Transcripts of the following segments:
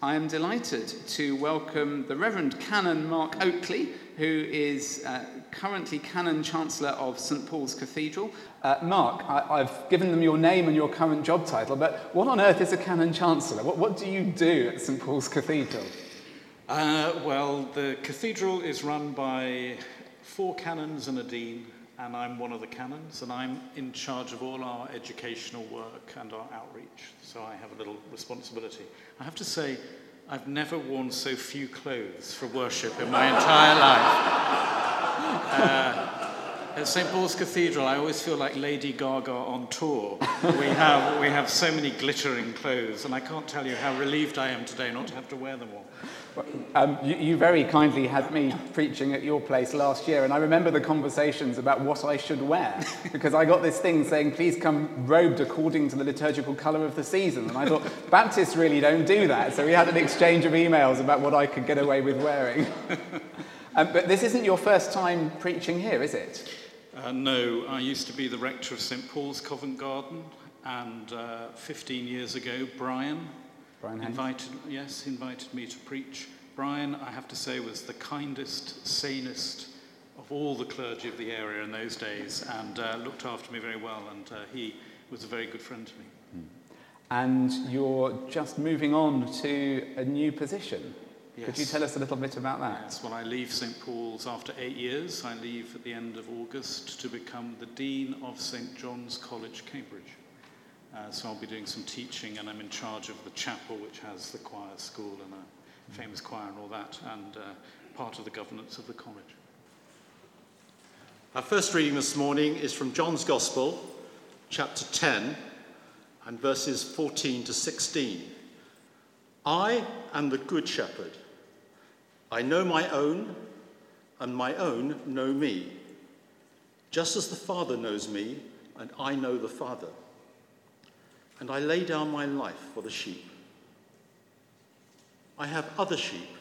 I am delighted to welcome the Reverend Canon Mark Oakley, who is currently Canon Chancellor of St. Paul's Cathedral. Mark, I've given them your name and your current job title, but what on earth is a Canon Chancellor? What do you do at St. Paul's Cathedral? Well, the cathedral is run by 4 canons and a dean, and I'm one of the canons, and I'm in charge of all our educational work and our outreach, so I have a little responsibility. I have to say, I've never worn so few clothes for worship in my entire life. At St. Paul's Cathedral, I always feel like Lady Gaga on tour. We have so many glittering clothes, and I can't tell you how relieved I am today not to have to wear them all. You very kindly had me preaching at your place last year, and I remember the conversations about what I should wear, because I got this thing saying, please come robed according to the liturgical colour of the season, and I thought, Baptists really don't do that, so we had an exchange of emails about what I could get away with wearing. But this isn't your first time preaching here, is it? No, I used to be the rector of St. Paul's Covent Garden, and 15 years ago, Brian invited me to preach. Brian, I have to say, was the kindest, sanest of all the clergy of the area in those days, and looked after me very well, and he was a very good friend to me. And you're just moving on to a new position. Yes. Could you tell us a little bit about that? Yes, well, I leave St. Paul's after 8 years. I leave at the end of August to become the Dean of St. John's College, Cambridge. So I'll be doing some teaching, and I'm in charge of the chapel, which has the choir school and a famous choir and all that, and part of the governance of the college. Our first reading this morning is from John's Gospel, chapter 10, and verses 14 to 16. I am the good shepherd. I know my own, and my own know me, just as the Father knows me, and I know the Father. And I lay down my life for the sheep. I have other sheep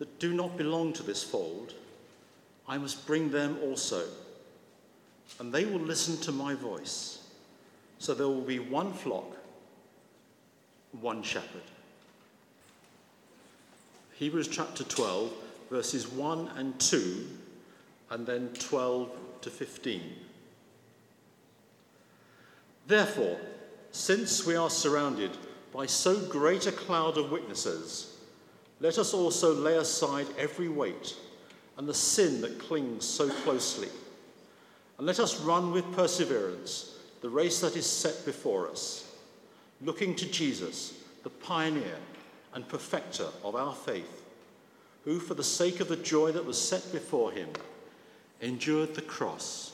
that do not belong to this fold. I must bring them also, and they will listen to my voice. So there will be one flock, one shepherd. Hebrews chapter 12, verses 1 and 2, and then 12 to 15. Therefore, since we are surrounded by so great a cloud of witnesses, let us also lay aside every weight and the sin that clings so closely, and let us run with perseverance the race that is set before us, looking to Jesus, the pioneer and perfecter of our faith, who for the sake of the joy that was set before him endured the cross,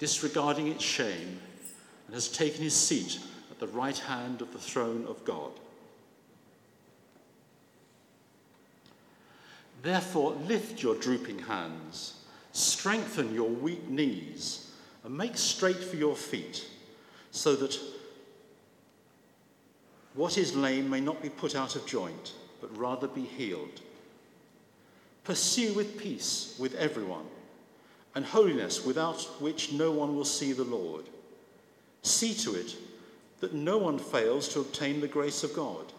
disregarding its shame, and has taken his seat at the right hand of the throne of God. Therefore, lift your drooping hands, strengthen your weak knees, and make straight for your feet, so that what is lame may not be put out of joint, but rather be healed. Pursue with peace with everyone, and holiness without which no one will see the Lord. See to it that no one fails to obtain the grace of God,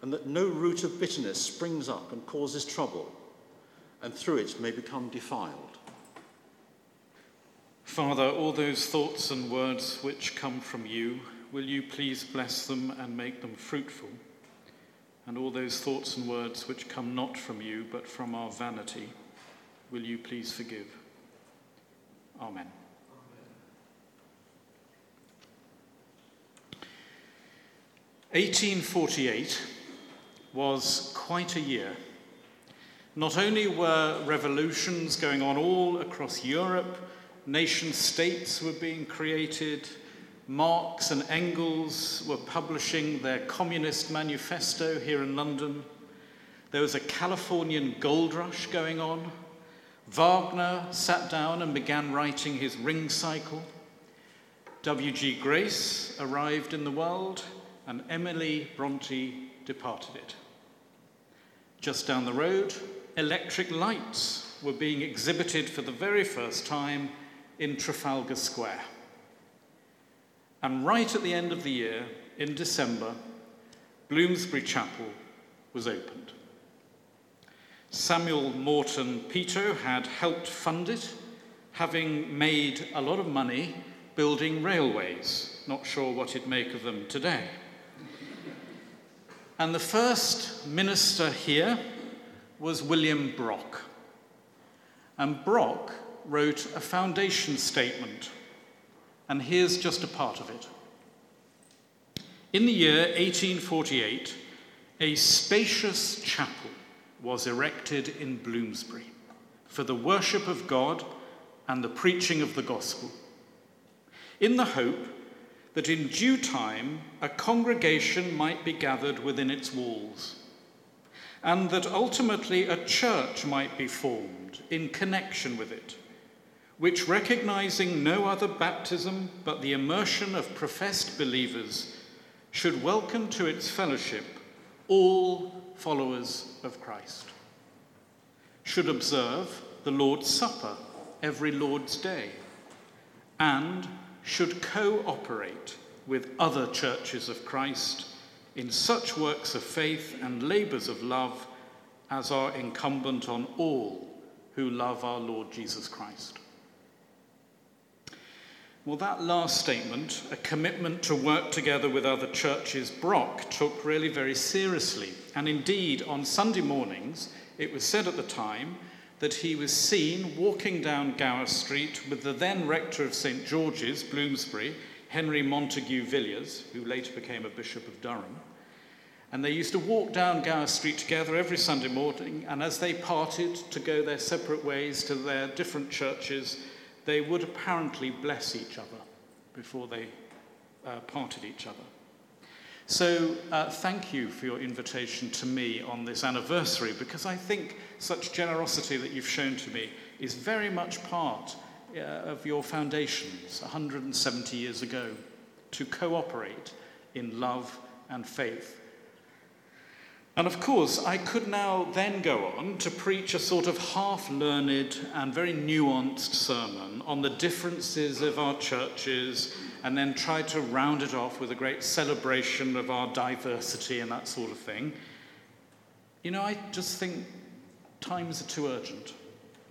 and that no root of bitterness springs up and causes trouble, and through it may become defiled. Father, all those thoughts and words which come from you, will you please bless them and make them fruitful? And all those thoughts and words which come not from you, but from our vanity, will you please forgive? Amen. In 1848 was quite a year. Not only were revolutions going on all across Europe, nation states were being created, Marx and Engels were publishing their Communist Manifesto here in London, there was a Californian gold rush going on, Wagner sat down and began writing his Ring Cycle, W.G. Grace arrived in the world, and Emily Brontë departed it. Just down the road, electric lights were being exhibited for the very first time in Trafalgar Square. And right at the end of the year, in December, Bloomsbury Chapel was opened. Samuel Morton Peto had helped fund it, having made a lot of money building railways. Not sure what he'd make of them today. And the first minister here was William Brock. And Brock wrote a foundation statement, and here's just a part of it. In the year 1848, a spacious chapel was erected in Bloomsbury for the worship of God and the preaching of the gospel, in the hope that in due time a congregation might be gathered within its walls, and that ultimately a church might be formed in connection with it, which, recognizing no other baptism but the immersion of professed believers, should welcome to its fellowship all followers of Christ, should observe the Lord's Supper every Lord's Day, and should cooperate with other churches of Christ in such works of faith and labors of love as are incumbent on all who love our Lord Jesus Christ. Well, that last statement, a commitment to work together with other churches, Brock took really very seriously. And indeed, on Sunday mornings, it was said at the time that he was seen walking down Gower Street with the then rector of St. George's, Bloomsbury, Henry Montague Villiers, who later became a bishop of Durham. And they used to walk down Gower Street together every Sunday morning, and as they parted to go their separate ways to their different churches, they would apparently bless each other before they parted each other. So thank you for your invitation to me on this anniversary, because I think such generosity that you've shown to me is very much part of your foundations 170 years ago, to cooperate in love and faith. And of course, I could now then go on to preach a sort of half-learned and very nuanced sermon on the differences of our churches, and then try to round it off with a great celebration of our diversity and that sort of thing. You know, I just think times are too urgent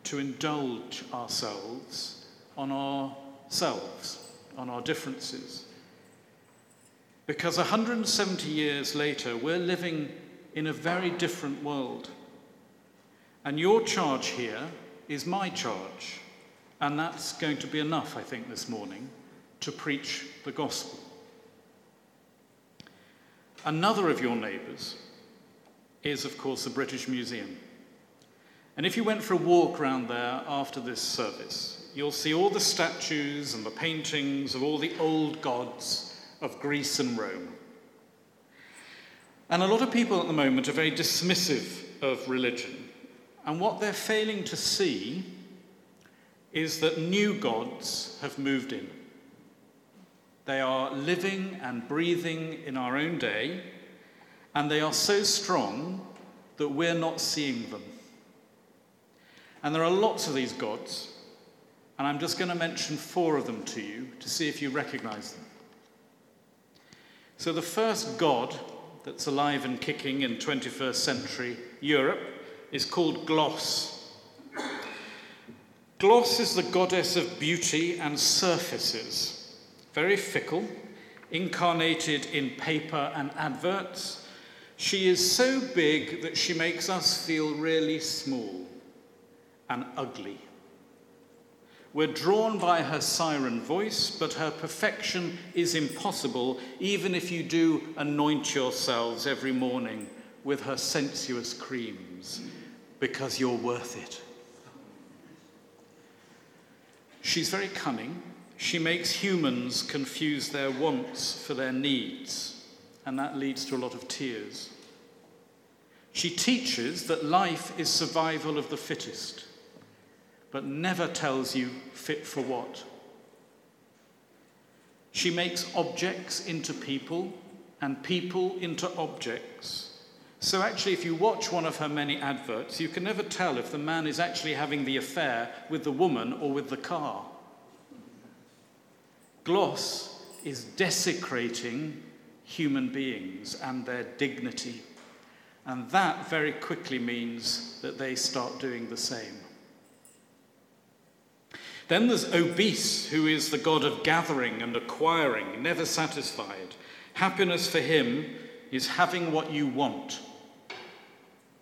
to indulge ourselves, on our differences. Because 170 years later, we're living in a very different world. And your charge here is my charge. And that's going to be enough, I think, this morning, to preach the gospel. Another of your neighbours is, of course, the British Museum. And if you went for a walk around there after this service, you'll see all the statues and the paintings of all the old gods of Greece and Rome. And a lot of people at the moment are very dismissive of religion. And what they're failing to see is that new gods have moved in. They are living and breathing in our own day, and they are so strong that we're not seeing them. And there are lots of these gods, and I'm just going to mention four of them to you to see if you recognize them. So the first god that's alive and kicking in 21st century Europe is called Gloss. Gloss is the goddess of beauty and surfaces. Very fickle, incarnated in paper and adverts. She is so big that she makes us feel really small and ugly. We're drawn by her siren voice, but her perfection is impossible, even if you do anoint yourselves every morning with her sensuous creams, because you're worth it. She's very cunning. She makes humans confuse their wants for their needs, and that leads to a lot of tears. She teaches that life is survival of the fittest, but never tells you fit for what. She makes objects into people and people into objects. So actually, if you watch one of her many adverts, you can never tell if the man is actually having the affair with the woman or with the car. Gloss is desecrating human beings and their dignity. And that very quickly means that they start doing the same. Then there's Obese, who is the god of gathering and acquiring, never satisfied. Happiness for him is having what you want,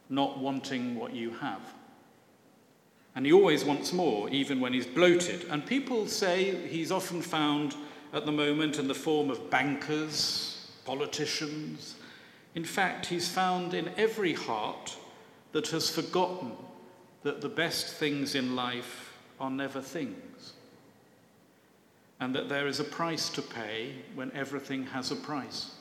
not wanting what you have. And he always wants more, even when he's bloated. And people say he's often found at the moment in the form of bankers, politicians. In fact, he's found in every heart that has forgotten that the best things in life are never things, and that there is a price to pay when everything has a price.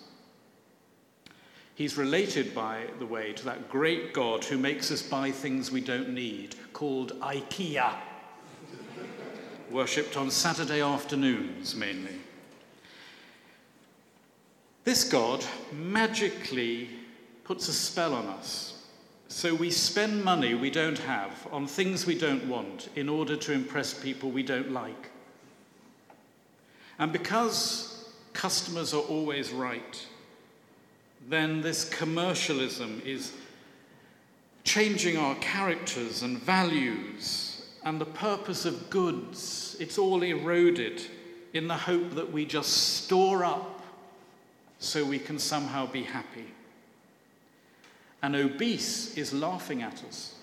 He's related, by the way, to that great God who makes us buy things we don't need, called IKEA, worshipped on Saturday afternoons mainly. This God magically puts a spell on us, so we spend money we don't have on things we don't want in order to impress people we don't like. And because customers are always right, then this commercialism is changing our characters and values and the purpose of goods. It's all eroded in the hope that we just store up so we can somehow be happy. And Obese is laughing at us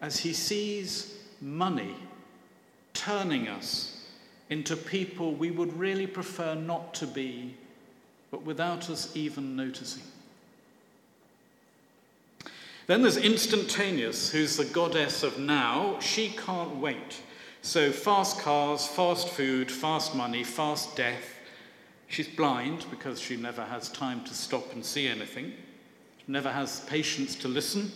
as he sees money turning us into people we would really prefer not to be, but without us even noticing. Then there's Instantaneous, who's the goddess of now. She can't wait. So fast cars, fast food, fast money, fast death. She's blind because she never has time to stop and see anything. She never has patience to listen.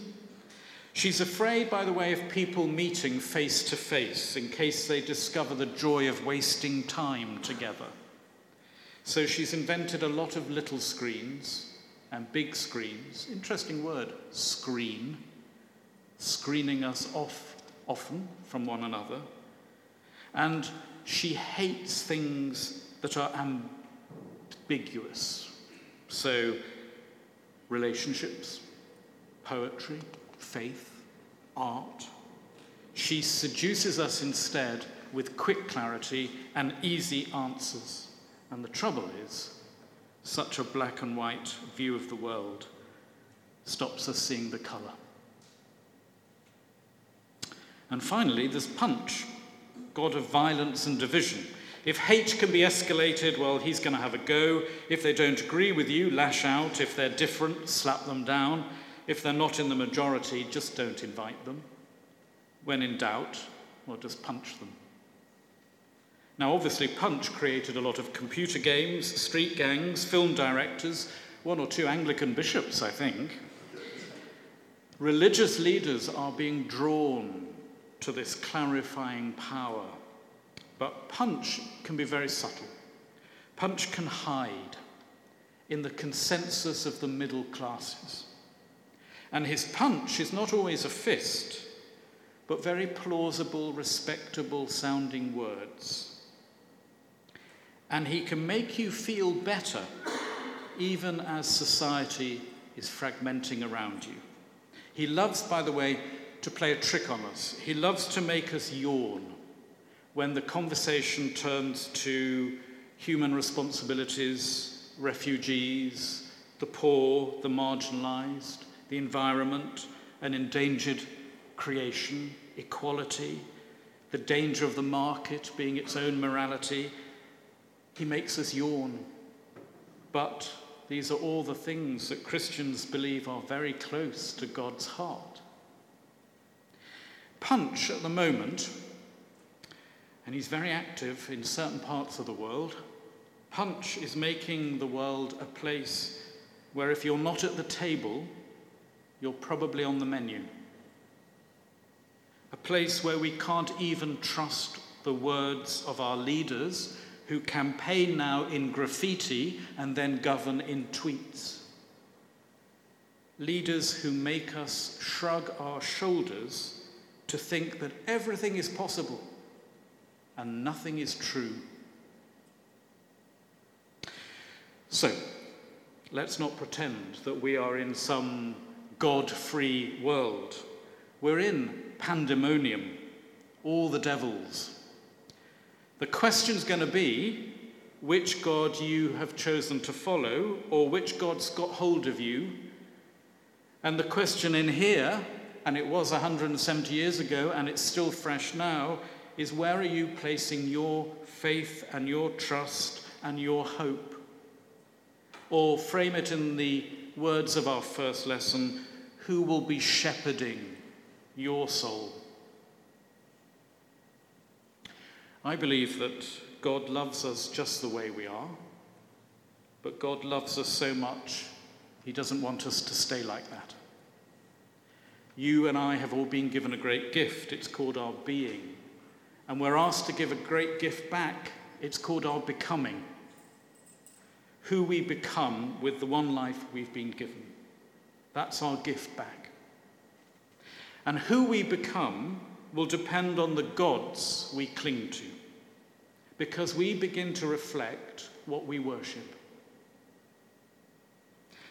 She's afraid, by the way, of people meeting face to face in case they discover the joy of wasting time together. So she's invented a lot of little screens and big screens. Interesting word, screen. Screening us off, often, from one another. And she hates things that are ambiguous. So relationships, poetry, faith, art. She seduces us instead with quick clarity and easy answers. And the trouble is, such a black and white view of the world stops us seeing the colour. And finally, there's Punch, god of violence and division. If hate can be escalated, well, he's going to have a go. If they don't agree with you, lash out. If they're different, slap them down. If they're not in the majority, just don't invite them. When in doubt, well, just punch them. Now, obviously, Punch created a lot of computer games, street gangs, film directors, one or two Anglican bishops, I think. Religious leaders are being drawn to this clarifying power. But Punch can be very subtle. Punch can hide in the consensus of the middle classes. And his punch is not always a fist, but very plausible, respectable-sounding words. And he can make you feel better even as society is fragmenting around you. He loves, by the way, to play a trick on us. He loves to make us yawn when the conversation turns to human responsibilities, refugees, the poor, the marginalized, the environment, an endangered creation, equality, the danger of the market being its own morality. He makes us yawn. But these are all the things that Christians believe are very close to God's heart. Punch at the moment, and he's very active in certain parts of the world, Punch is making the world a place where if you're not at the table, you're probably on the menu. A place where we can't even trust the words of our leaders, who campaign now in graffiti and then govern in tweets. Leaders who make us shrug our shoulders to think that everything is possible and nothing is true. So, let's not pretend that we are in some God-free world. We're in pandemonium, all the devils. The question's going to be which God you have chosen to follow or which God's got hold of you. And the question in here, and it was 170 years ago and it's still fresh now, is where are you placing your faith and your trust and your hope? Or frame it in the words of our first lesson, who will be shepherding your soul? I believe that God loves us just the way we are, but God loves us so much, he doesn't want us to stay like that. You and I have all been given a great gift. It's called our being. And we're asked to give a great gift back. It's called our becoming. Who we become with the one life we've been given. That's our gift back. And who we become will depend on the gods we cling to, because we begin to reflect what we worship.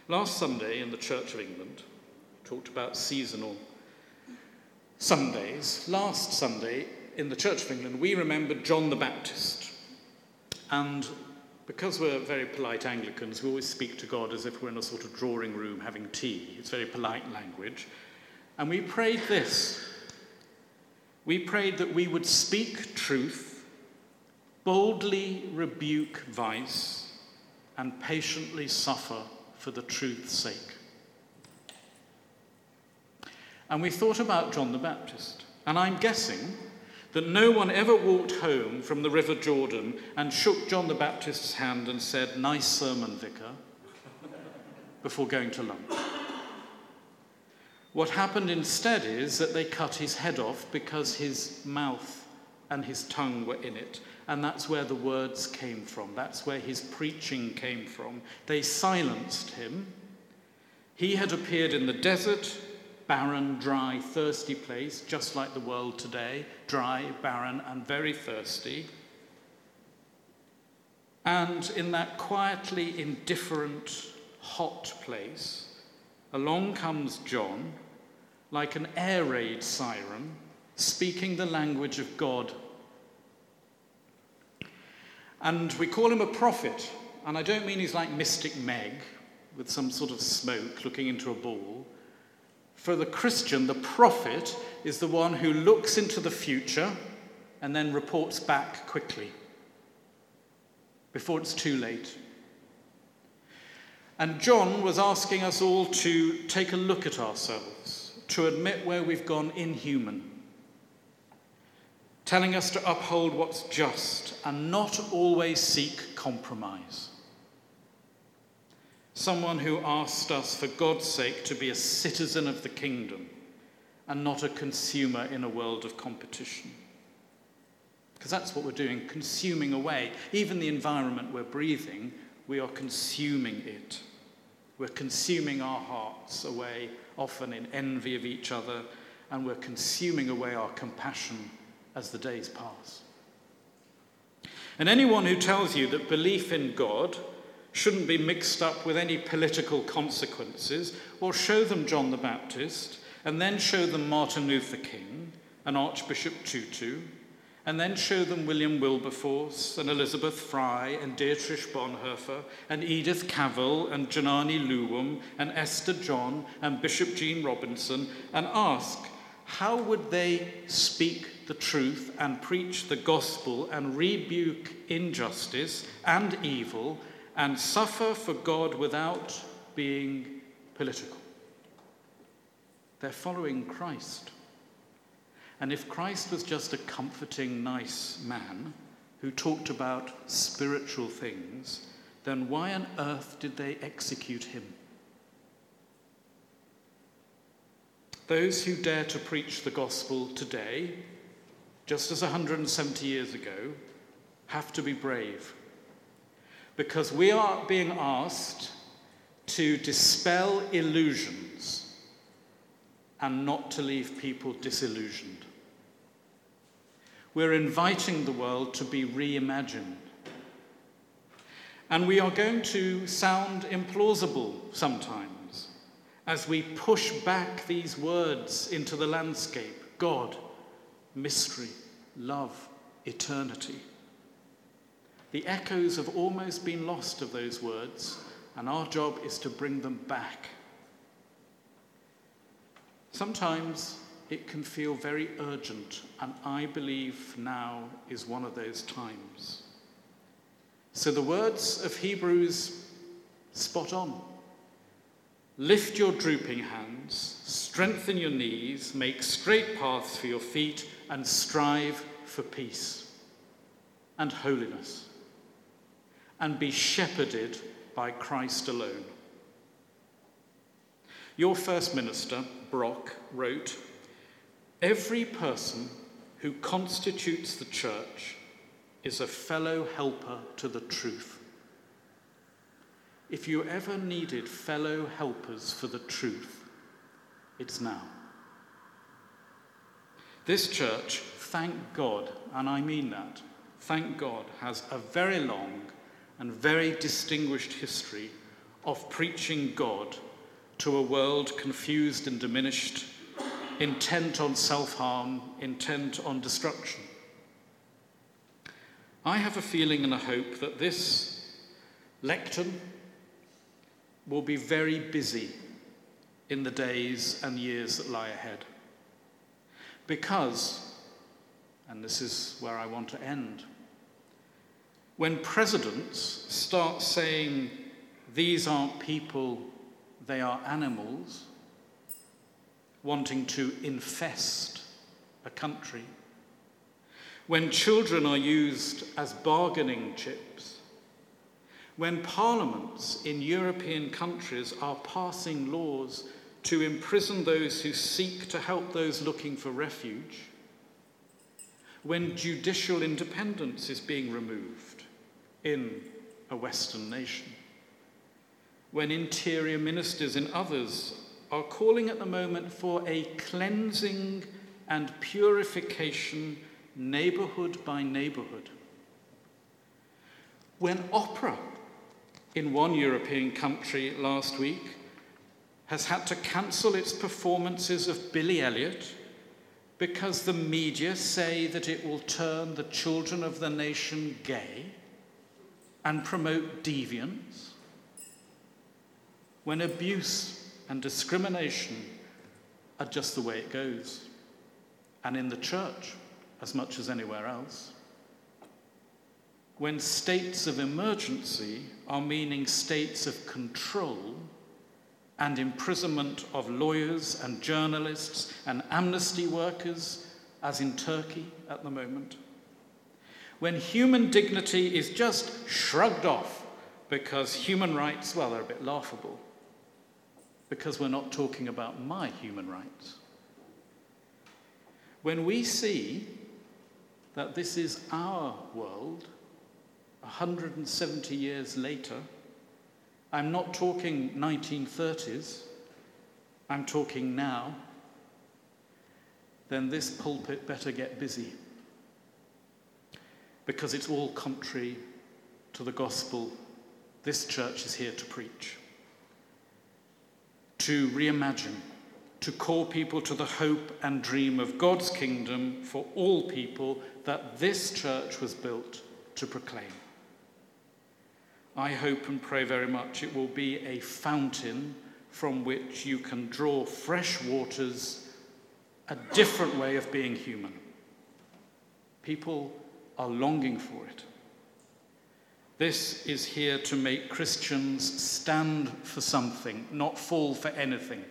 Last Sunday in the Church of England, talked about seasonal Sundays. Last Sunday in the Church of England, we remembered John the Baptist. And because we're very polite Anglicans, we always speak to God as if we're in a sort of drawing room having tea. It's very polite language. And we prayed this. We prayed that we would speak truth, boldly rebuke vice, and patiently suffer for the truth's sake. And we thought about John the Baptist. And I'm guessing that no one ever walked home from the River Jordan and shook John the Baptist's hand and said, "Nice sermon, vicar," before going to lunch. What happened instead is that they cut his head off because his mouth and his tongue were in it. And that's where the words came from. That's where his preaching came from. They silenced him. He had appeared in the desert, barren, dry, thirsty place, just like the world today, dry, barren, and very thirsty. And in that quietly indifferent, hot place, along comes John, like an air raid siren, speaking the language of God. And we call him a prophet, and I don't mean he's like Mystic Meg, with some sort of smoke looking into a ball. For the Christian, the prophet is the one who looks into the future and then reports back quickly, before it's too late. And John was asking us all to take a look at ourselves, to admit where we've gone inhuman, telling us to uphold what's just and not always seek compromise. Someone who asked us, for God's sake, to be a citizen of the kingdom and not a consumer in a world of competition. Because that's what we're doing, consuming away. Even the environment we're breathing, we are consuming it. We're consuming our hearts away, often in envy of each other, and we're consuming away our compassion as the days pass. And anyone who tells you that belief in God shouldn't be mixed up with any political consequences, or show them John the Baptist, and then show them Martin Luther King and Archbishop Tutu, and then show them William Wilberforce and Elizabeth Fry and Dietrich Bonhoeffer and Edith Cavell and Janani Luwum and Esther John and Bishop Jean Robinson, and ask, how would they speak the truth and preach the gospel and rebuke injustice and evil and suffer for God without being political? They're following Christ. And if Christ was just a comforting, nice man who talked about spiritual things, then why on earth did they execute him? Those who dare to preach the gospel today, just as 170 years ago, have to be brave. Because we are being asked to dispel illusions and not to leave people disillusioned. We're inviting the world to be reimagined. And we are going to sound implausible sometimes. as we push back these words into the landscape: God, mystery, love, eternity. The echoes have almost been lost of those words, and our job is to bring them back. Sometimes it can feel very urgent, and I believe now is one of those times. So the words of Hebrews, spot on. Lift your drooping hands, strengthen your knees, make straight paths for your feet, and strive for peace and holiness, and be shepherded by Christ alone. Your first minister, Brock, wrote, "Every person who constitutes the church is a fellow helper to the truth." If you ever needed fellow helpers for the truth, it's now. This church, thank God, and I mean that, thank God, has a very long and very distinguished history of preaching God to a world confused and diminished, intent on self-harm, intent on destruction. I have a feeling and a hope that this lectern will be very busy in the days and years that lie ahead. Because, and this is where I want to end, when presidents start saying, "These aren't people, they are animals," wanting to infest a country, when children are used as bargaining chips, when parliaments in European countries are passing laws to imprison those who seek to help those looking for refuge, when judicial independence is being removed in a Western nation, when interior ministers in others are calling at the moment for a cleansing and purification neighbourhood by neighbourhood, when opera in one European country last week has had to cancel its performances of Billy Elliot because the media say that it will turn the children of the nation gay and promote deviance, when abuse and discrimination are just the way it goes, and in the church as much as anywhere else, when states of emergency are meaning states of control and imprisonment of lawyers and journalists and amnesty workers, as in Turkey at the moment, when human dignity is just shrugged off because human rights, well, they're a bit laughable, because we're not talking about my human rights. When we see that this is our world 170 years later, I'm not talking 1930s, I'm talking now, then this pulpit better get busy, because it's all contrary to the gospel this church is here to preach, to reimagine, to call people to the hope and dream of God's kingdom for all people that this church was built to proclaim. I hope and pray very much it will be a fountain from which you can draw fresh waters, a different way of being human. People are longing for it. This is here to make Christians stand for something, not fall for anything.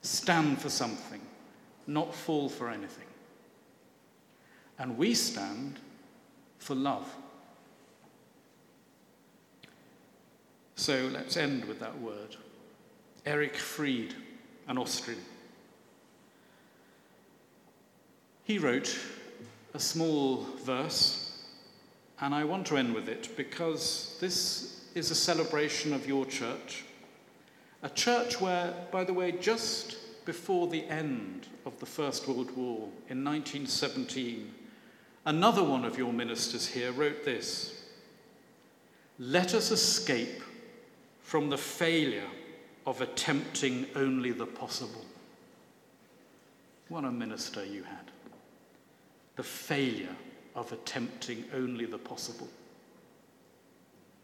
Stand for something, not fall for anything. And we stand for love. So let's end with that word. Eric Fried, an Austrian. He wrote a small verse, and I want to end with it because this is a celebration of your church. A church where, by the way, just before the end of the First World War in 1917, another one of your ministers here wrote this: "Let us escape from the failure of attempting only the possible. What a minister you had. The failure of attempting only the possible.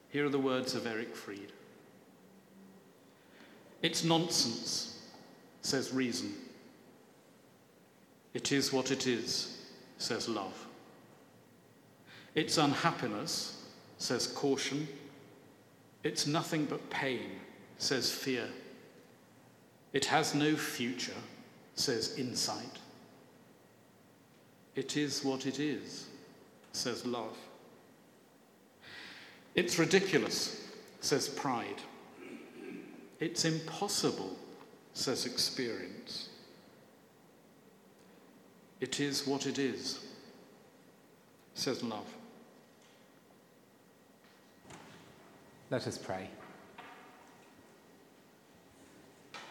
Here are the words of Eric Fried. It's nonsense, says reason. It is what it is, says love. It's unhappiness, says caution. It's nothing but pain, says fear. It has no future, says insight. It is what it is, says love. It's ridiculous, says pride. It's impossible, says experience. It is what it is, says love. Let us pray.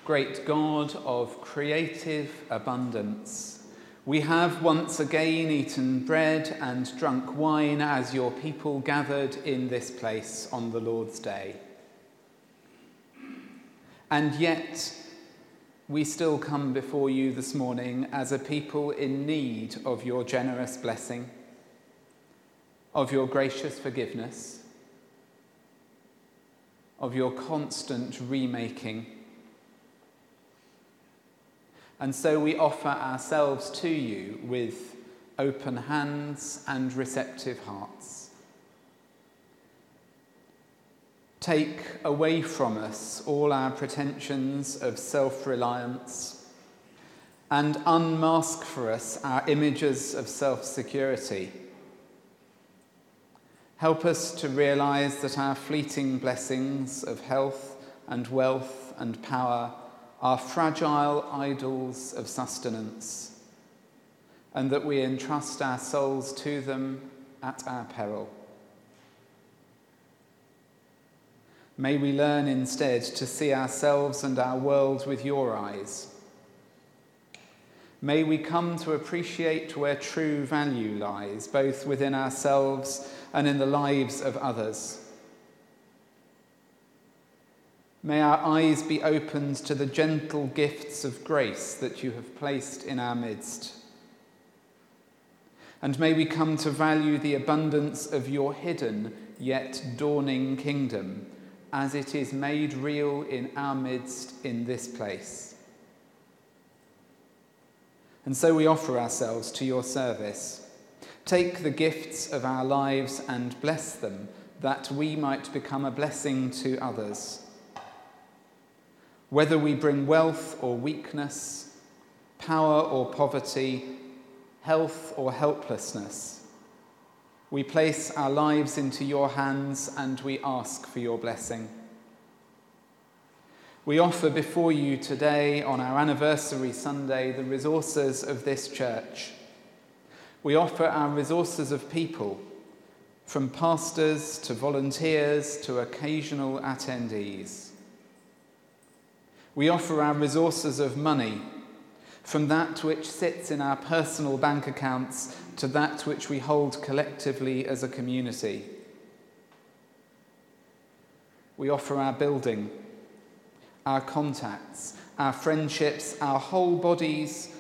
Great God of creative abundance, we have once again eaten bread and drunk wine as your people gathered in this place on the Lord's Day. And yet, we still come before you this morning as a people in need of your generous blessing, of your gracious forgiveness, of your constant remaking. And so we offer ourselves to you with open hands and receptive hearts. Take away from us all our pretensions of self-reliance and unmask for us our images of self-security. Help us to realise that our fleeting blessings of health and wealth and power are fragile idols of sustenance, and that we entrust our souls to them at our peril. May we learn instead to see ourselves and our world with your eyes. May we come to appreciate where true value lies, both within ourselves and in the lives of others. May our eyes be opened to the gentle gifts of grace that you have placed in our midst. And may we come to value the abundance of your hidden yet dawning kingdom, as it is made real in our midst in this place. And so we offer ourselves to your service. Take the gifts of our lives and bless them, that we might become a blessing to others. Whether we bring wealth or weakness, power or poverty, health or helplessness, we place our lives into your hands and we ask for your blessing. We offer before you today, on our anniversary Sunday, the resources of this church. We offer our resources of people, from pastors to volunteers to occasional attendees. We offer our resources of money, from that which sits in our personal bank accounts to that which we hold collectively as a community. We offer our building, our contacts, our friendships, our whole bodies,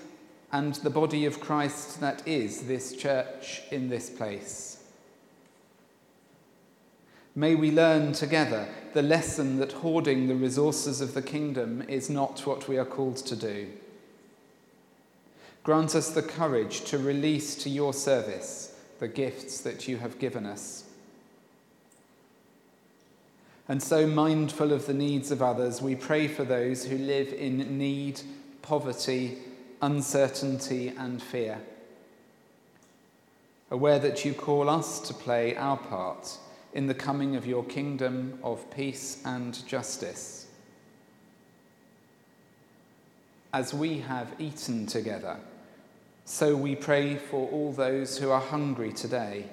and the body of Christ that is this church in this place. May we learn together the lesson that hoarding the resources of the kingdom is not what we are called to do. Grant us the courage to release to your service the gifts that you have given us. And so, mindful of the needs of others, we pray for those who live in need, poverty, uncertainty, and fear, aware that you call us to play our part in the coming of your kingdom of peace and justice. As we have eaten together, so we pray for all those who are hungry today,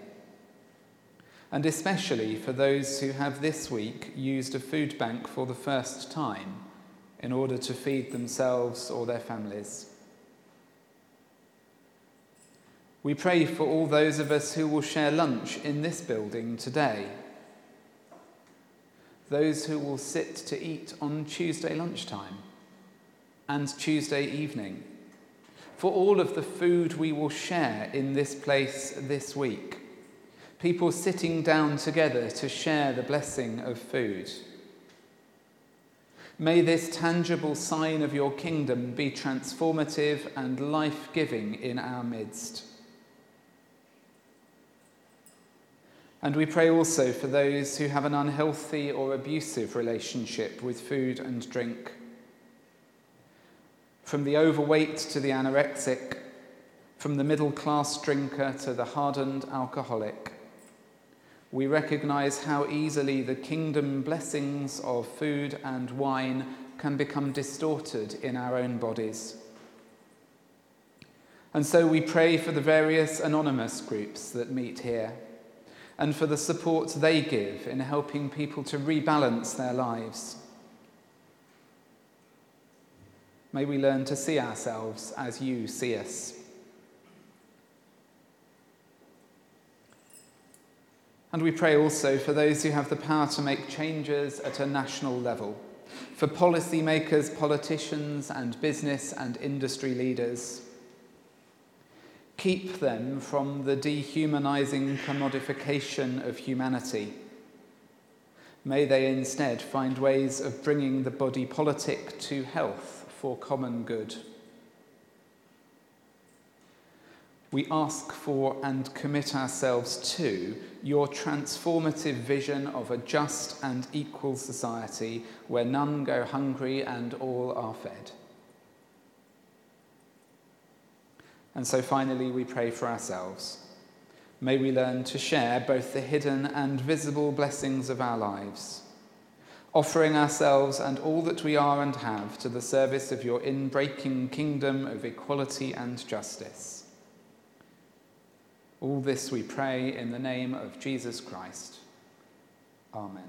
and especially for those who have this week used a food bank for the first time in order to feed themselves or their families. We pray for all those of us who will share lunch in this building today, those who will sit to eat on Tuesday lunchtime and Tuesday evening, for all of the food we will share in this place this week. People sitting down together to share the blessing of food. May this tangible sign of your kingdom be transformative and life-giving in our midst. And we pray also for those who have an unhealthy or abusive relationship with food and drink. From the overweight to the anorexic, from the middle-class drinker to the hardened alcoholic, we recognise how easily the kingdom blessings of food and wine can become distorted in our own bodies. And so we pray for the various anonymous groups that meet here, and for the support they give in helping people to rebalance their lives. May we learn to see ourselves as you see us. And we pray also for those who have the power to make changes at a national level, for policymakers, politicians, and business and industry leaders. Keep them from the dehumanising commodification of humanity. May they instead find ways of bringing the body politic to health for common good. We ask for and commit ourselves to your transformative vision of a just and equal society where none go hungry and all are fed. And so finally, we pray for ourselves. May we learn to share both the hidden and visible blessings of our lives, offering ourselves and all that we are and have to the service of your inbreaking kingdom of equality and justice. All this we pray in the name of Jesus Christ. Amen.